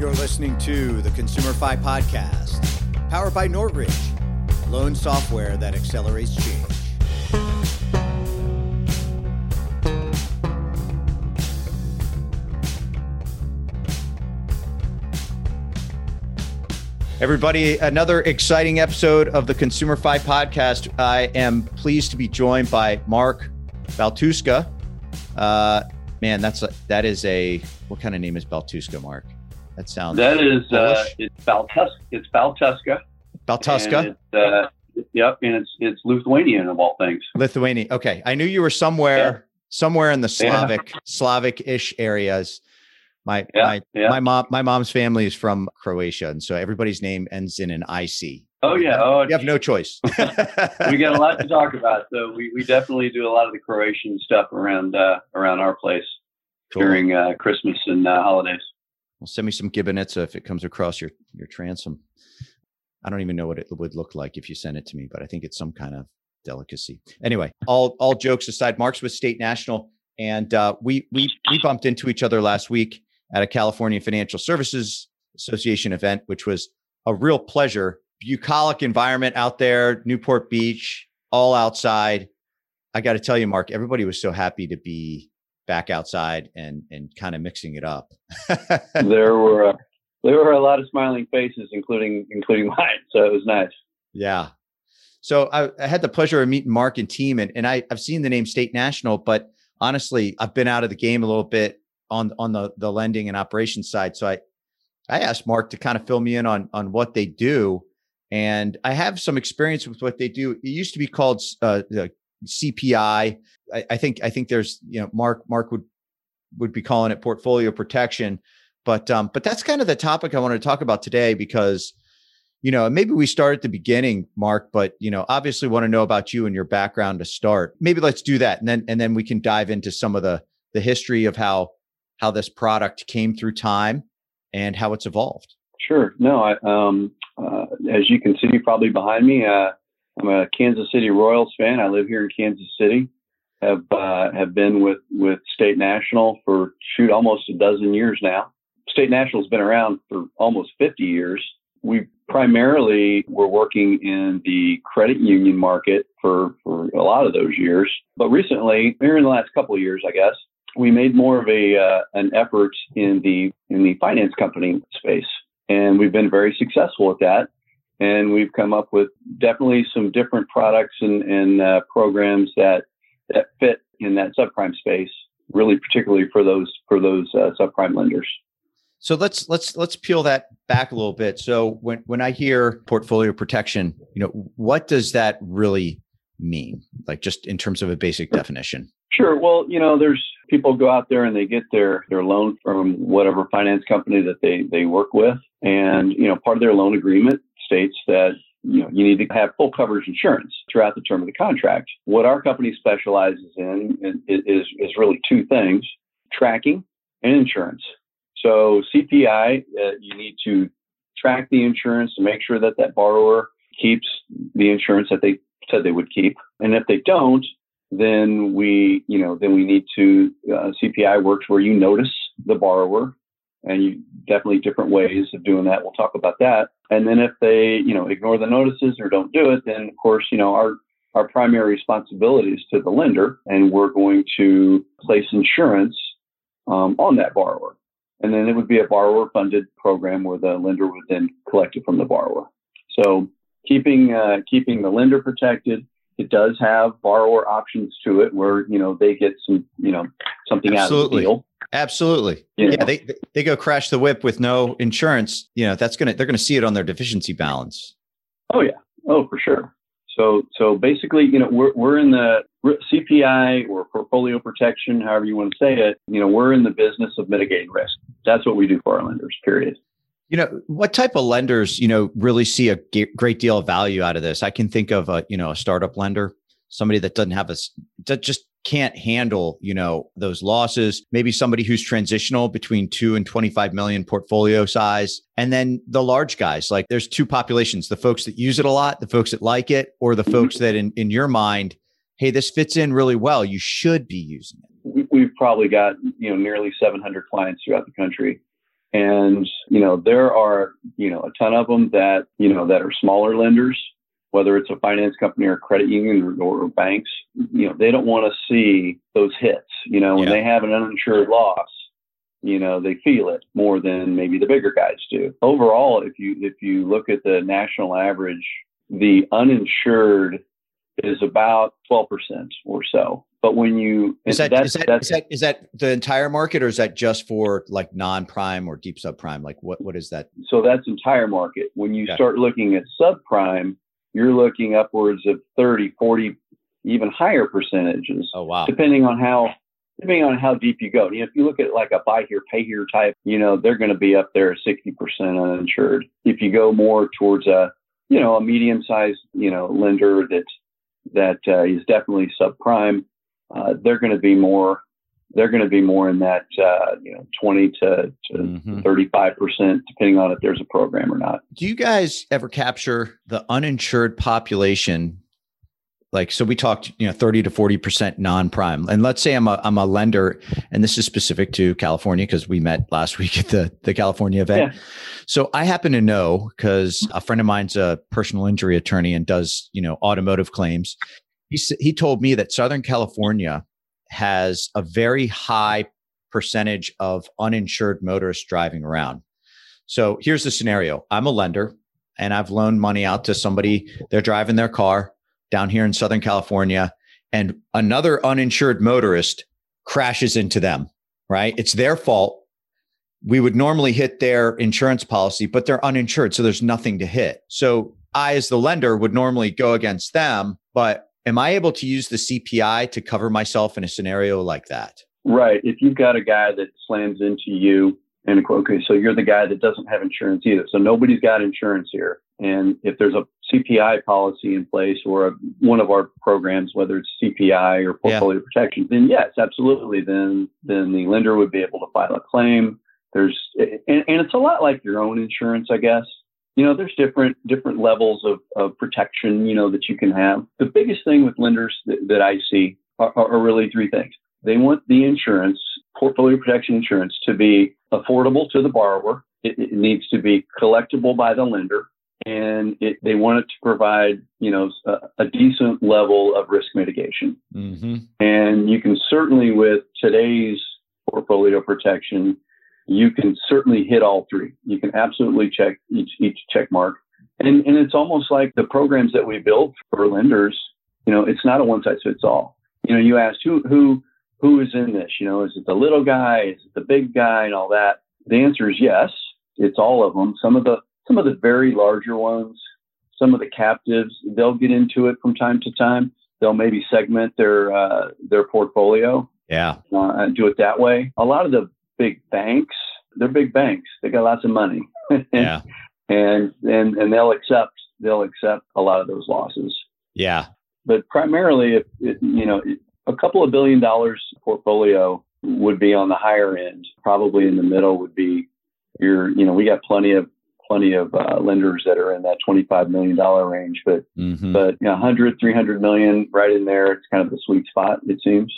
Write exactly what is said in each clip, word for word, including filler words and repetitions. You're listening to the ConsumerFi podcast, powered by Nortridge, loan software that accelerates change. Everybody, another exciting episode of the ConsumerFi podcast. I am pleased to be joined by Mark Baltuska. Uh, man, that's a, that is a what kind of name is Baltuska, Mark? That sounds that is uh, it's Baltus it's Baltuska Baltuska. Uh, yep, and it's it's Lithuanian of all things. Lithuanian. Okay, I knew you were somewhere yeah. somewhere in the Slavic yeah. Slavic-ish areas. My yeah, my yeah. my mom my mom's family is from Croatia, and so everybody's name ends in an I C. Oh yeah, oh, you have no choice. We got a lot to talk about, so we, we definitely do a lot of the Croatian stuff around uh, around our place cool. during uh, Christmas and uh, holidays. Well, send me some gibonitsa if it comes across your your transom. I don't even know what it would look like if you sent it to me, but I think it's some kind of delicacy. Anyway, all all jokes aside, Mark's with State National, and uh, we we we bumped into each other last week at a California Financial Services Association event, which was a real pleasure. Bucolic environment out there, Newport Beach, all outside. I got to tell you, Mark, everybody was so happy to be back outside and and kind of mixing it up. there were uh, there were a lot of smiling faces, including including mine. So it was nice. Yeah. So I, I had the pleasure of meeting Mark and team, and and I, I've seen the name State National, but honestly, I've been out of the game a little bit on on the, the lending and operations side. So I, I asked Mark to kind of fill me in on, on what they do. And I have some experience with what they do. It used to be called uh, the C P I. I, I think I think there's, you know, Mark Mark would would be calling it portfolio protection. But um, but that's kind of the topic I want to talk about today because, you know, maybe we start at the beginning, Mark, but, you know, obviously want to know about you and your background to start. Maybe let's do that. And then and then we can dive into some of the the history of how how this product came through time and how it's evolved. Sure. No, I, um, uh, as you can see probably behind me, uh, I'm a Kansas City Royals fan. I live here in Kansas City. Have uh, have been with, with State National for shoot almost a dozen years now. State National's been around for almost fifty years. We primarily were working in the credit union market for, for a lot of those years, but recently, here in the last couple of years, I guess, we made more of a uh, an effort in the in the finance company space, and we've been very successful at that. And we've come up with definitely some different products and, and uh, programs that that fit in that subprime space, really particularly for those for those uh, subprime lenders. So let's let's let's peel that back a little bit. So when when I hear portfolio protection, you know, what does that really mean? Like just in terms of a basic definition. Sure. Well, you know, there's people go out there and they get their, their loan from whatever finance company that they, they work with. And, you know, part of their loan agreement states that, you know, you need to have full coverage insurance throughout the term of the contract. What our company specializes in is, is really two things, tracking and insurance. So C P I, uh, you need to track the insurance to make sure that that borrower keeps the insurance that they said they would keep. And if they don't, then we, you know, then we need to, uh, C P I works where you notice the borrower, and you definitely different ways of doing that. We'll talk about that. And then if they, you know, ignore the notices or don't do it, then of course, you know, our, our primary responsibility is to the lender, and we're going to place insurance, um, on that borrower. And then it would be a borrower funded program where the lender would then collect it from the borrower. So keeping, uh, keeping the lender protected. It does have borrower options to it where, you know, they get some, you know, something Absolutely. out of the deal. Absolutely. You yeah. know? They they go crash the whip with no insurance. You know, that's going to, they're going to see it on their deficiency balance. Oh yeah. Oh, for sure. So, so basically, you know, we're, we're in the C P I or portfolio protection, however you want to say it, you know, we're in the business of mitigating risk. That's what we do for our lenders, period. You know, what type of lenders, you know, really see a g- great deal of value out of this? I can think of a, you know, a startup lender, somebody that doesn't have a, that just can't handle, you know, those losses. Maybe somebody who's transitional between two and twenty-five million portfolio size. And then the large guys, like there's two populations, the folks that use it a lot, the folks that like it, or the folks that in, in your mind, hey, this fits in really well. You should be using it. We've probably got, you know, nearly seven hundred clients throughout the country. And, you know, there are, you know, a ton of them that, you know, that are smaller lenders, whether it's a finance company or credit union or, or banks, you know, they don't want to see those hits. You know, when yeah. they have an uninsured loss, you know, they feel it more than maybe the bigger guys do. Overall, if you if you look at the national average, the uninsured is about twelve percent or so. But when you is that, that's, is, that, that's, is, that, is that the entire market, or is that just for like non-prime or deep subprime? Like what what is that? So that's entire market. When you okay. start looking at subprime, you're looking upwards of thirty, forty, even higher percentages. Oh wow! Depending on how depending on how deep you go. You know, if you look at like a buy here, pay here type, you know, they're going to be up there at sixty percent uninsured. If you go more towards a you know a medium-sized you know lender that that uh, is definitely subprime. Uh, they're going to be more. They're going to be more in that uh, you know twenty to thirty-five percent, depending on if there's a program or not. Do you guys ever capture the uninsured population? Like, so we talked, you know, thirty to forty percent non-prime, and let's say I'm a I'm a lender, and this is specific to California because we met last week at the the California event. Yeah. So I happen to know because a friend of mine's a personal injury attorney and does you know automotive claims. He, he told me that Southern California has a very high percentage of uninsured motorists driving around. So here's the scenario. I'm a lender and I've loaned money out to somebody. They're driving their car down here in Southern California and another uninsured motorist crashes into them, right? It's their fault. We would normally hit their insurance policy, but they're uninsured. So there's nothing to hit. So I, as the lender, would normally go against them, but am I able to use the C P I to cover myself in a scenario like that? Right. If you've got a guy that slams into you and okay, so you're the guy that doesn't have insurance either. So nobody's got insurance here. And if there's a C P I policy in place or a, one of our programs, whether it's C P I or portfolio yeah. protection, then yes, absolutely. Then, then the lender would be able to file a claim. There's, and, and it's a lot like your own insurance, I guess. You know, there's different different levels of, of protection, you know, that you can have. The biggest thing with lenders that, that I see are, are really three things. They want the insurance, portfolio protection insurance, to be affordable to the borrower. It, it needs to be collectible by the lender. And it, they want it to provide, you know, a, a decent level of risk mitigation. Mm-hmm. And you can certainly, with today's portfolio protection, you can certainly hit all three. You can absolutely check each, each check mark. And, and it's almost like the programs that we build for lenders, you know, it's not a one size fits all. You know, you asked who, who, who is in this, you know, is it the little guy? Is it the big guy and all that? The answer is yes. It's all of them. Some of the, some of the very larger ones, some of the captives, they'll get into it from time to time. They'll maybe segment their, uh, their portfolio. Yeah. Uh, and do it that way. A lot of the big banks, they're big banks. They got lots of money. yeah. And, and, and they'll accept, they'll accept a lot of those losses. Yeah. But primarily, if it, you know, a couple of billion dollars portfolio would be on the higher end, probably in the middle would be your, you know, we got plenty of, plenty of uh, lenders that are in that twenty-five million dollars range, but, mm-hmm. but you know, one hundred, three hundred million right in there. It's kind of the sweet spot, it seems.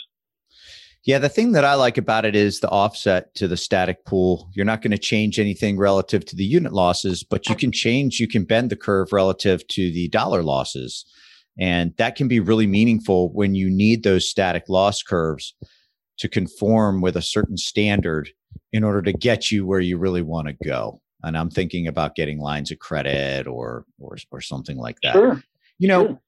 Yeah, the thing that I like about it is the offset to the static pool. You're not going to change anything relative to the unit losses, but you can change, you can bend the curve relative to the dollar losses. And that can be really meaningful when you need those static loss curves to conform with a certain standard in order to get you where you really want to go. And I'm thinking about getting lines of credit or or, or something like that. Sure. You know. Sure.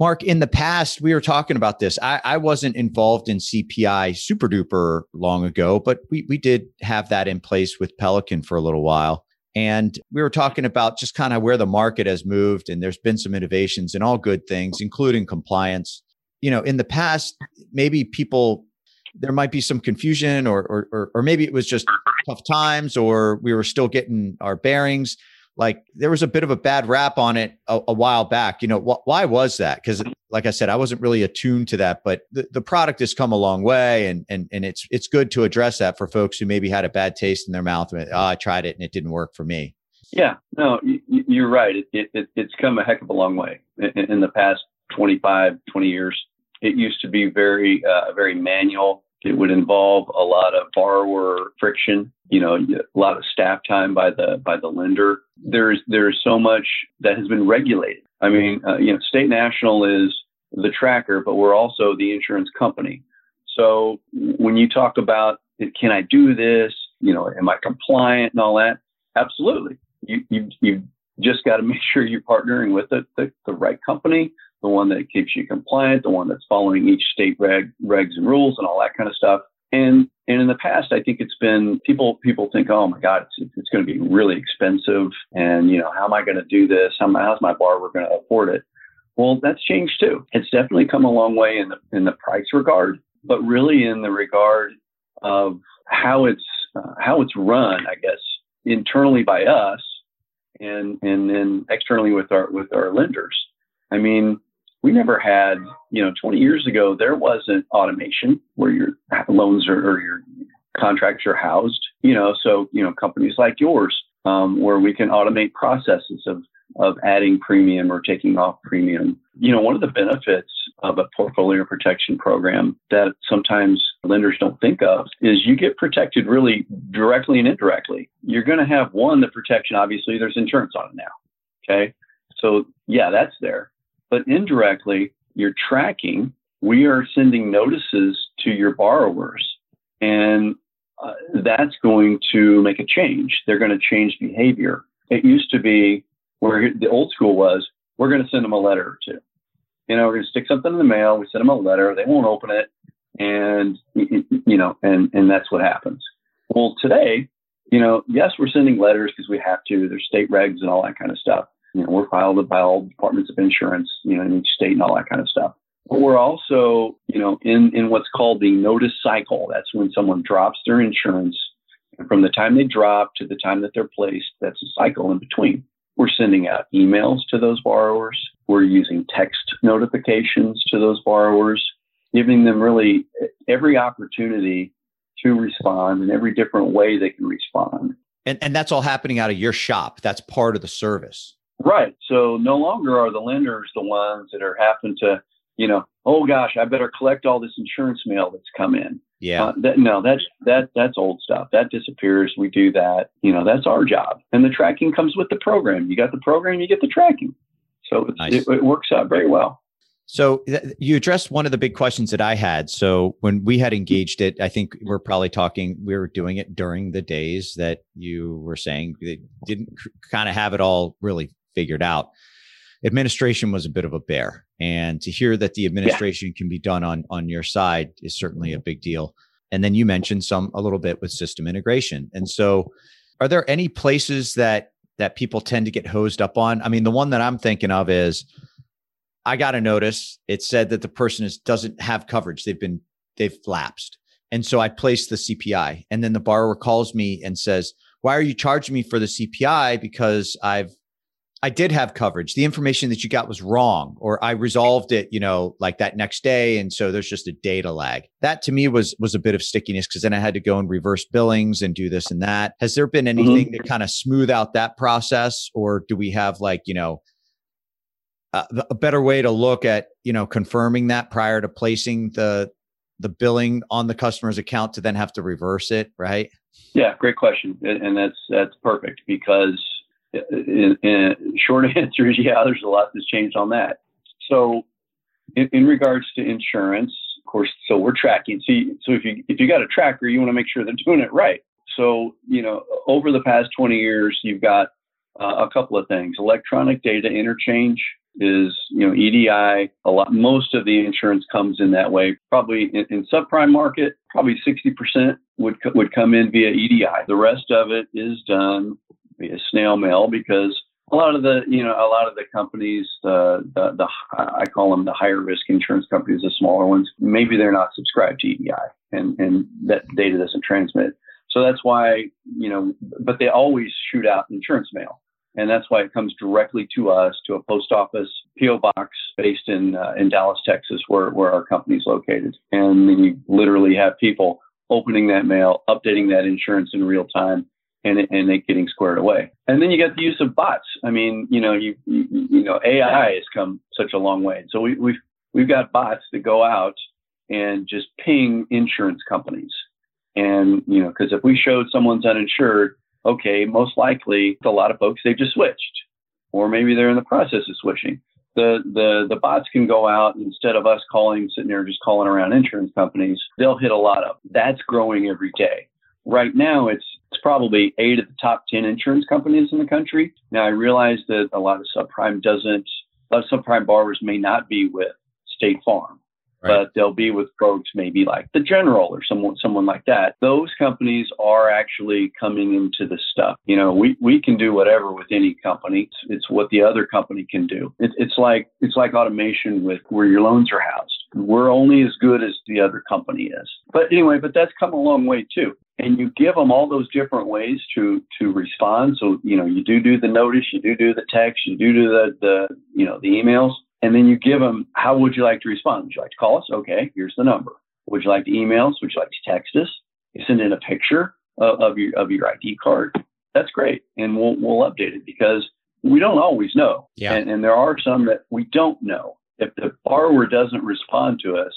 Mark, in the past, we were talking about this. I, I wasn't involved in C P I super duper long ago, but we we did have that in place with Pelican for a little while. And we were talking about just kind of where the market has moved. And there's been some innovations in all good things, including compliance. You know, in the past, maybe people, there might be some confusion or or or maybe it was just tough times or we were still getting our bearings. Like there was a bit of a bad rap on it a, a while back. You know, wh- why was that? Because like I said, I wasn't really attuned to that, but the, the product has come a long way and and and it's it's good to address that for folks who maybe had a bad taste in their mouth. Oh, I tried it and it didn't work for me. Yeah, no, you, you're right. It, it, it, it's come a heck of a long way in, in the past twenty-five, twenty years. It used to be very, uh, very manual. It would involve a lot of borrower friction, you know, a lot of staff time by the by the lender. There's there's so much that has been regulated. I mean, uh, you know, State National is the tracker, but we're also the insurance company. So when you talk about, can I do this? You know, am I compliant and all that? Absolutely. You you you just got to make sure you're partnering with the, the the right company, the one that keeps you compliant, the one that's following each state reg, regs and rules and all that kind of stuff. And and in the past, I think it's been people people think, oh my God, it's it's going to be really expensive, and you know, how am I going to do this? How how's my borrower going to afford it? Well, that's changed too. It's definitely come a long way in the in the price regard, but really in the regard of how it's uh, how it's run, I guess, internally by us, and and then externally with our with our lenders. I mean, we never had, you know, twenty years ago, there wasn't automation where your loans are, or your contracts are housed, you know, so, you know, companies like yours, um, where we can automate processes of, of adding premium or taking off premium. You know, one of the benefits of a portfolio protection program that sometimes lenders don't think of is you get protected really directly and indirectly. You're going to have one, the protection, obviously there's insurance on it now. Okay. So yeah, that's there. But indirectly, you're tracking. We are sending notices to your borrowers, and uh, that's going to make a change. They're going to change behavior. It used to be where the old school was, we're going to send them a letter or two. You know, we're going to stick something in the mail. We send them a letter. They won't open it. And, you know, and, and that's what happens. Well, today, you know, yes, we're sending letters because we have to. There's state regs and all that kind of stuff. You know, we're filed by all departments of insurance, you know, in each state and all that kind of stuff. But we're also, you know, in, in what's called the notice cycle. That's when someone drops their insurance. And from the time they drop to the time that they're placed, that's a cycle in between. We're sending out emails to those borrowers. We're using text notifications to those borrowers, giving them really every opportunity to respond in every different way they can respond. And, and that's all happening out of your shop. That's part of the service. Right. So no longer are the lenders the ones that are having to, you know, oh gosh, I better collect all this insurance mail that's come in. Yeah. Uh, that, no, that's that that's old stuff. That disappears. We do that. You know, that's our job. And the tracking comes with the program. You got the program, you get the tracking. So it's, nice. it, it works out very well. So th- you addressed one of the big questions that I had. So when we had engaged it, I think we're probably talking, we were doing it during the days that you were saying they didn't cr- kind of have it all really figured out. Administration was a bit of a bear, and to hear that the administration yeah. can be done on on your side is certainly a big deal. And then you mentioned some a little bit with system integration. And so, are there any places that that people tend to get hosed up on? I mean, the one that I'm thinking of is I got a notice. It said that the person is doesn't have coverage. They've been they've lapsed, and so I placed the C P I, and then the borrower calls me and says, "Why are you charging me for the C P I? Because I've I did have coverage. The information that you got was wrong, or I resolved it, you know, like that next day." And so there's just a data lag. That to me was, was a bit of stickiness, because then I had to go and reverse billings and do this and that. Has there been anything mm-hmm. to kind of smooth out that process? Or do we have like, you know, a, a better way to look at, you know, confirming that prior to placing the, the billing on the customer's account to then have to reverse it? Right. Yeah. Great question. And that's, that's perfect, because In, in short answer is, yeah, there's a lot that's changed on that. So in, in regards to insurance, of course, so we're tracking. See, so if you, if you got a tracker, you want to make sure they're doing it right. So, you know, over the past twenty years, you've got uh, a couple of things. Electronic data interchange is, you know, E D I. A lot, most of the insurance comes in that way. Probably in, in subprime market, probably sixty percent would, co- would come in via E D I. The rest of it is done via snail mail, because a lot of the, you know, a lot of the companies, uh, the, the, I call them the higher risk insurance companies, the smaller ones, maybe they're not subscribed to E D I, and, and that data doesn't transmit. So that's why, you know, but they always shoot out insurance mail. And that's why it comes directly to us, to a post office, P O box based in, uh, in Dallas, Texas, where, where our company's located. And then you literally have people opening that mail, updating that insurance in real time, and it, and it getting squared away. And then you got the use of bots. I mean, you know, you you, you know, A I has come such a long way. So we, we've we've got bots that go out and just ping insurance companies. And, you know, because if we showed someone's uninsured, okay, most likely a lot of folks, they've just switched, or maybe they're in the process of switching. The, the, the bots can go out, and instead of us calling, sitting there just calling around insurance companies, they'll hit a lot of them. That's growing every day. Right now, it's, it's probably eight of the top ten insurance companies in the country. Now, I realize that a lot of subprime doesn't, a lot of subprime borrowers may not be with State Farm, right, but they'll be with folks maybe like the General or someone, someone like that. Those companies are actually coming into this stuff. You know, we, we can do whatever with any company. It's, it's what the other company can do. It, it's like, it's like automation with where your loans are housed. We're only as good as the other company is. But anyway, but that's come a long way too. And you give them all those different ways to, to respond. So, you know, you do do the notice, you do do the text, you do do the, the, you know, the emails. And then you give them, how would you like to respond? Would you like to call us? Okay, here's the number. Would you like to email us? Would you like to text us? You send in a picture of, of your of your I D card. That's great. And we'll we'll update it because we don't always know. Yeah. And, and there are some that we don't know. If the borrower doesn't respond to us,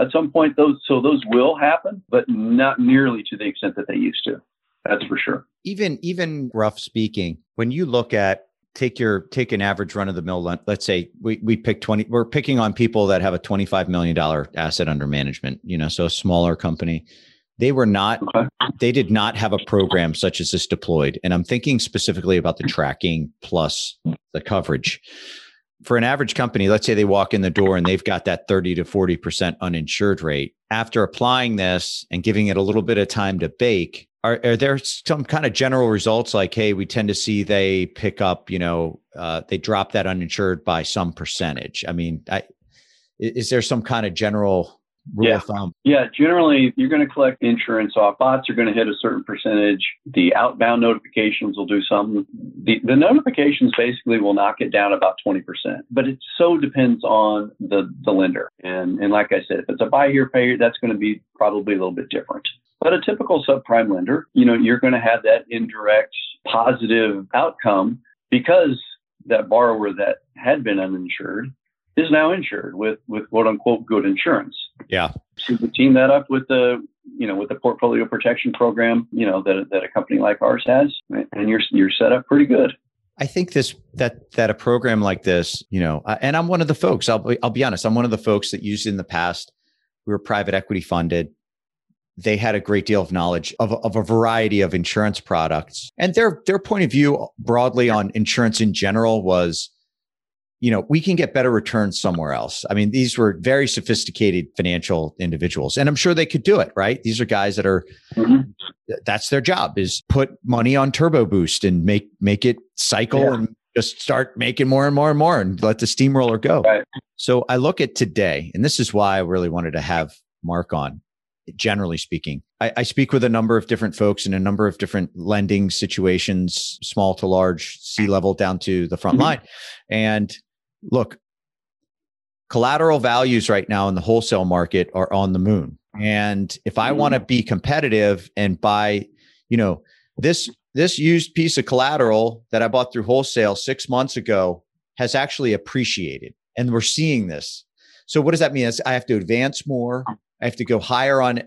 at some point, those so those will happen, but not nearly to the extent that they used to. That's for sure. Even even rough speaking, when you look at take your take an average run of the mill. Let's say we we pick twenty. We're picking on people that have a twenty-five million dollars asset under management. You know, so a smaller company. They were not. Okay. They did not have a program such as this deployed. And I'm thinking specifically about the tracking plus the coverage. For an average company, let's say they walk in the door and they've got that thirty to forty percent uninsured rate. After applying this and giving it a little bit of time to bake, are, are there some kind of general results like, hey, we tend to see they pick up, you know, uh, they drop that uninsured by some percentage? I mean, I, is there some kind of general rule yeah. of thumb? Yeah, generally, you're going to collect insurance off. Bots are going to hit a certain percentage. The outbound notifications will do some. The, the notifications basically will knock it down about twenty percent. But it so depends on the, the lender. And, and like I said, if it's a buy here, pay here, that's going to be probably a little bit different. But a typical subprime lender, you know, you're going to have that indirect positive outcome because that borrower that had been uninsured is now insured with, with quote unquote good insurance. Yeah. So we team that up with the, you know, with the portfolio protection program, you know, that, that a company like ours has, and you're, you're set up pretty good. I think this, that, that a program like this, you know, and I'm one of the folks, I'll be, I'll be honest. I'm one of the folks that used it in the past. We were private equity funded. They had a great deal of knowledge of, of a variety of insurance products, and their, their point of view broadly on insurance in general was, you know, we can get better returns somewhere else. I mean, these were very sophisticated financial individuals, and I'm sure they could do it, right? These are guys that are, mm-hmm. that's their job, is put money on Turbo Boost and make, make it cycle yeah. and just start making more and more and more and let the steamroller go. Right. So I look at today, and this is why I really wanted to have Mark on. Generally speaking, I, I speak with a number of different folks in a number of different lending situations, small to large, C-level down to the front mm-hmm. line. And look, collateral values right now in the wholesale market are on the moon. And if I mm-hmm. want to be competitive and buy, you know, this, this used piece of collateral that I bought through wholesale six months ago has actually appreciated. And we're seeing this. So what does that mean? That's, I have to advance more. I have to go higher on,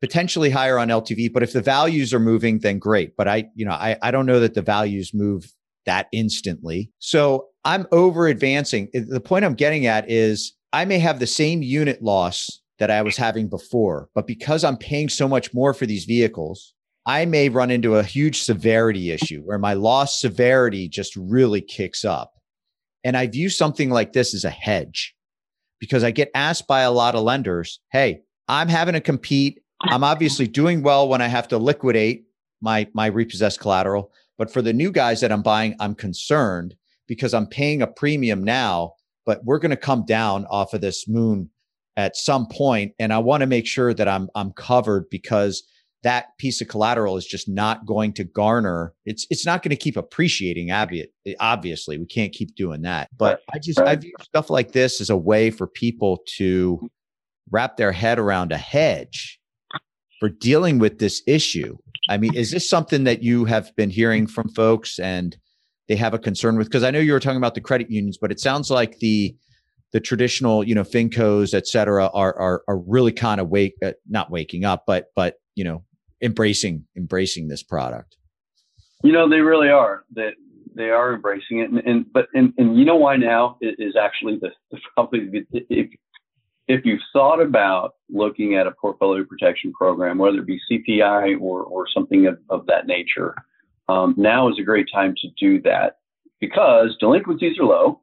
potentially higher on L T V. But if the values are moving, then great. But I, you know, I, I don't know that the values move that instantly. So I'm over advancing. The point I'm getting at is I may have the same unit loss that I was having before, but because I'm paying so much more for these vehicles, I may run into a huge severity issue where my loss severity just really kicks up. And I view something like this as a hedge, because I get asked by a lot of lenders, hey, I'm having to compete. I'm obviously doing well when I have to liquidate my, my repossessed collateral. But for the new guys that I'm buying, I'm concerned because I'm paying a premium now, but we're going to come down off of this moon at some point. And I want to make sure that I'm, I'm covered because that piece of collateral is just not going to garner. It's, it's not going to keep appreciating. Obviously, we can't keep doing that. But I just, I view stuff like this as a way for people to wrap their head around a hedge for dealing with this issue. I mean, is this something that you have been hearing from folks and they have a concern with? Because I know you were talking about the credit unions, but it sounds like the, the traditional, you know, FinCos, et cetera, are, are, are really kind of wake, uh, not waking up, but, but, you know, embracing, embracing this product. You know, they really are that they, they are embracing it. And, and but, and, and you know why now is actually the, the probably if, if you've thought about looking at a portfolio protection program, whether it be C P I or, or something of, of that nature, um, now is a great time to do that because delinquencies are low.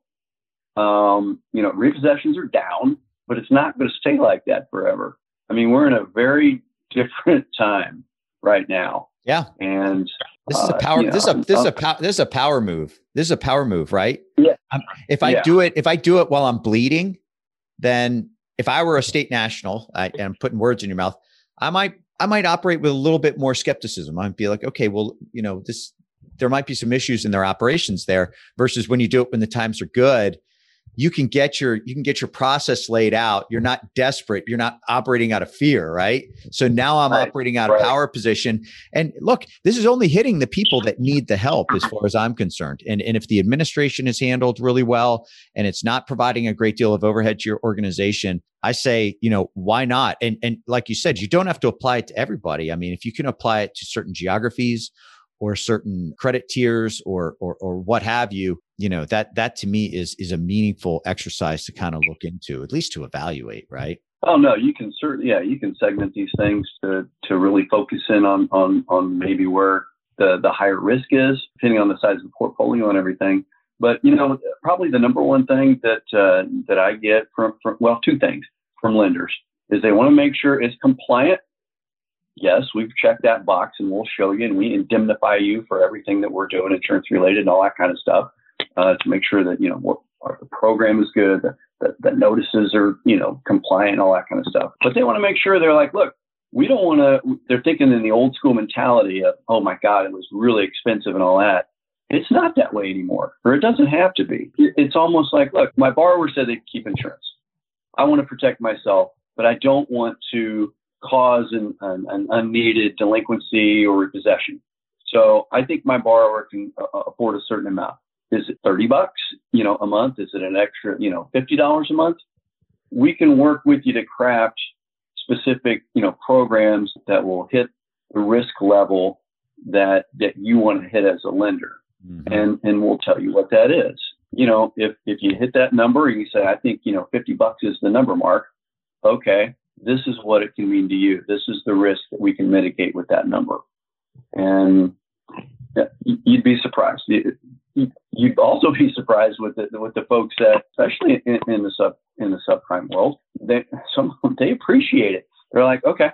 Um, you know, repossessions are down, but it's not going to stay like that forever. I mean, we're in a very different time right now. Yeah. And this is a power, uh, you know, this is a, this is a, pow- this is a power move. This is a power move, right? Yeah. Um, if I yeah. do it, if I do it while I'm bleeding, then if I were a State National, I, and I'm putting words in your mouth, I might, I might operate with a little bit more skepticism. I'd be like, okay, well, you know, this, there might be some issues in their operations there versus when you do it, when the times are good, you can get your, you can get your process laid out. You're not desperate. You're not operating out of fear, right? So now I'm right, operating out right. of power position. And look, this is only hitting the people that need the help as far as I'm concerned. And, and if the administration is handled really well and it's not providing a great deal of overhead to your organization, I say, you know, why not? And, and like you said, you don't have to apply it to everybody. I mean, if you can apply it to certain geographies or certain credit tiers or, or, or what have you, you know, that, that to me is, is a meaningful exercise to kind of look into, at least to evaluate, right? Oh no, you can certainly, yeah, you can segment these things to, to really focus in on, on, on maybe where the, the higher risk is, depending on the size of the portfolio and everything. But, you know, probably the number one thing that, uh, that I get from, from, well, two things from lenders is they want to make sure it's compliant. Yes, we've checked that box and we'll show you and we indemnify you for everything that we're doing, insurance related and all that kind of stuff. Uh, to make sure that, you know, what our, the program is good, that, that the notices are, you know, compliant, all that kind of stuff. But they want to make sure they're like, look, we don't want to, they're thinking in the old school mentality of, oh my God, it was really expensive and all that. It's not that way anymore, or it doesn't have to be. It's almost like, look, my borrower said they keep insurance. I want to protect myself, but I don't want to cause an, an, an unneeded delinquency or repossession. So I think my borrower can uh, afford a certain amount. Is it thirty bucks, you know, a month? Is it an extra, you know, fifty dollars a month? We can work with you to craft specific, you know, programs that will hit the risk level that, that you want to hit as a lender. Mm-hmm. And, and we'll tell you what that is. You know, if, if you hit that number and you say, I think, you know, fifty bucks is the number, Mark. Okay. This is what it can mean to you. This is the risk that we can mitigate with that number. And yeah, you'd be surprised. You'd also be surprised with the, with the folks that, especially in, in the sub in the subprime world, they some of them, they appreciate it. They're like, okay,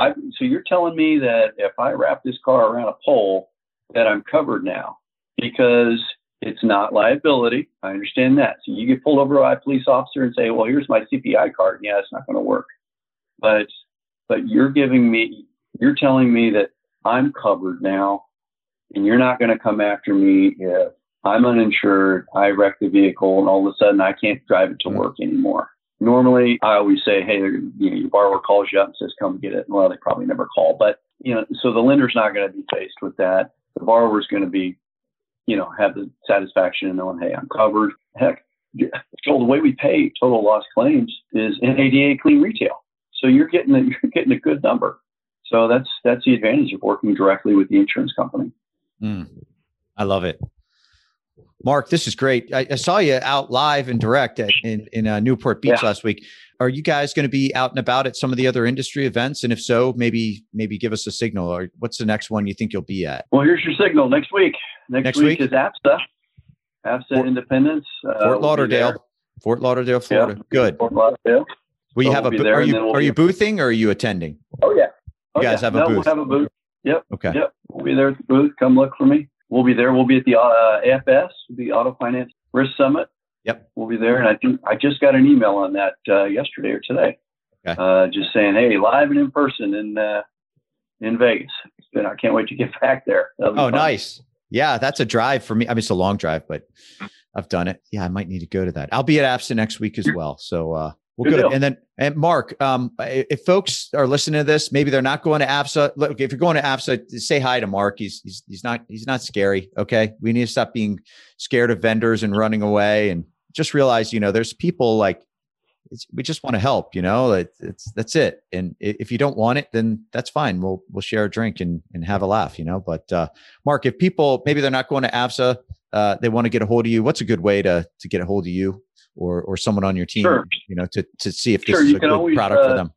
I, so you're telling me that if I wrap this car around a pole, that I'm covered now because it's not liability. I understand that. So you get pulled over by a police officer and say, well, here's my C P I card. Yeah, it's not going to work. But but you're giving me, you're telling me that I'm covered now. And you're not going to come after me if I'm uninsured, I wreck the vehicle, and all of a sudden I can't drive it to work anymore. Normally, I always say, hey, you know, your borrower calls you up and says, come get it. Well, they probably never call. But, you know, so the lender's not going to be faced with that. The borrower's going to be, you know, have the satisfaction of knowing, hey, I'm covered. Heck, so the way we pay total loss claims is in A D A clean retail. So you're getting a, you're getting a good number. So that's that's the advantage of working directly with the insurance company. Mm, I love it. Mark, this is great. I, I saw you out live and direct at, in, in uh, Newport Beach yeah. last week. Are you guys going to be out and about at some of the other industry events? And if so, maybe maybe give us a signal. Or what's the next one you think you'll be at? Well, here's your signal. Next week. Next, next week, week is AFSA. AFSA Fort, Independence. Uh, Fort Lauderdale. We'll Fort Lauderdale, Florida. Yeah, good. Fort Lauderdale. Will you so have we'll a bo- there, are you we'll are you boothing or are you attending? Oh, yeah. Oh, you guys yeah. have a no, booth? We'll have a booth. Yep. Okay. Yep. We'll be there at the booth. Come look for me. We'll be there. We'll be at the uh, A F S, the Auto Finance Risk Summit. Yep. We'll be there. And I think I just got an email on that uh, yesterday or today. Okay. Uh, just saying, hey, live and in person in uh, in Vegas. And I can't wait to get back there. Oh, fun. Nice. Yeah, that's a drive for me. I mean, it's a long drive, but I've done it. Yeah, I might need to go to that. I'll be at AFSA next week as well. So uh, we'll Good go. Deal. And then, and Mark, um, if folks are listening to this, maybe they're not going to AFSA. Look, if you're going to AFSA, say hi to Mark. He's, he's, he's not, he's not scary. Okay. We need to stop being scared of vendors and running away and just realized, you know, there's people like, it's, we just want to help, you know, it, it's, that's it. And if you don't want it, then that's fine. We'll, we'll share a drink and, and have a laugh, you know, but, uh, Mark, if people, maybe they're not going to AFSA, uh, they want to get a hold of you. What's a good way to, to get a hold of you or, or someone on your team, sure. you know, to, to see if this sure, is a good always, product uh, for them?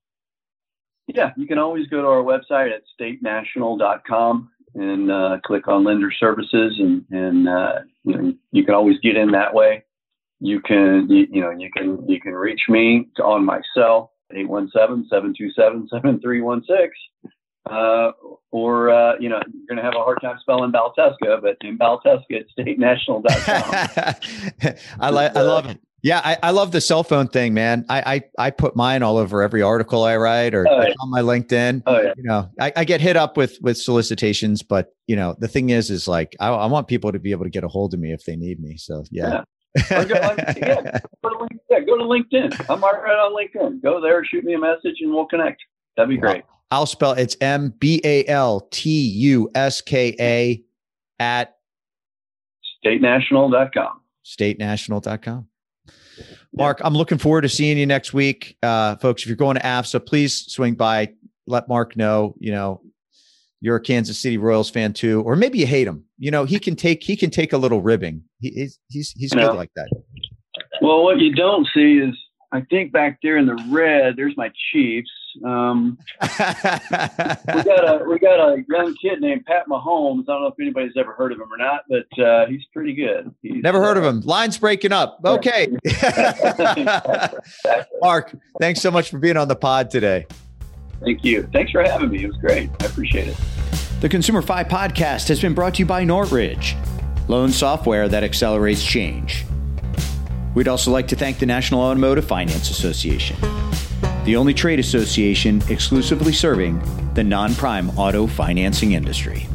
Yeah. You can always go to our website at state national dot com and, uh, click on lender services and, and, uh, you know, you can always get in that way. You can, you, you know, you can, you can reach me on my cell, eight one seven, seven two seven, seven three one six. Uh, or, uh, you know, you're going to have a hard time spelling Baltuska, but in Baltuska at state national dot com. I like, I love it. Yeah. I, I love the cell phone thing, man. I, I, I put mine all over every article I write or oh, yeah. on my LinkedIn, oh, yeah. you know, I, I get hit up with, with solicitations, but you know, the thing is, is like, I, I want people to be able to get a hold of me if they need me. So yeah. yeah. or go, like, yeah, go to LinkedIn. Yeah, go to LinkedIn. I'm right on LinkedIn. Go there, shoot me a message, and we'll connect. That'd be great. I'll, I'll spell it's M B A L T U S K A at state national dot com. state national dot com. Mark, I'm looking forward to seeing you next week, uh, folks. If you're going to AFSA, please swing by. Let Mark know. You know. You're a Kansas City Royals fan too, or maybe you hate him. You know, he can take, he can take a little ribbing. He is, he's, he's no. good like that. Well, what you don't see is I think back there in the red, there's my Chiefs. Um, we got a, we got a young kid named Pat Mahomes. I don't know if anybody's ever heard of him or not, but, uh, he's pretty good. He's, Never heard uh, of him. Lines breaking up. Okay. Mark, thanks so much for being on the pod today. Thank you. Thanks for having me. It was great. I appreciate it. The ConsumerFi podcast has been brought to you by Nortridge, loan software that accelerates change. We'd also like to thank the National Automotive Finance Association, the only trade association exclusively serving the non-prime auto financing industry.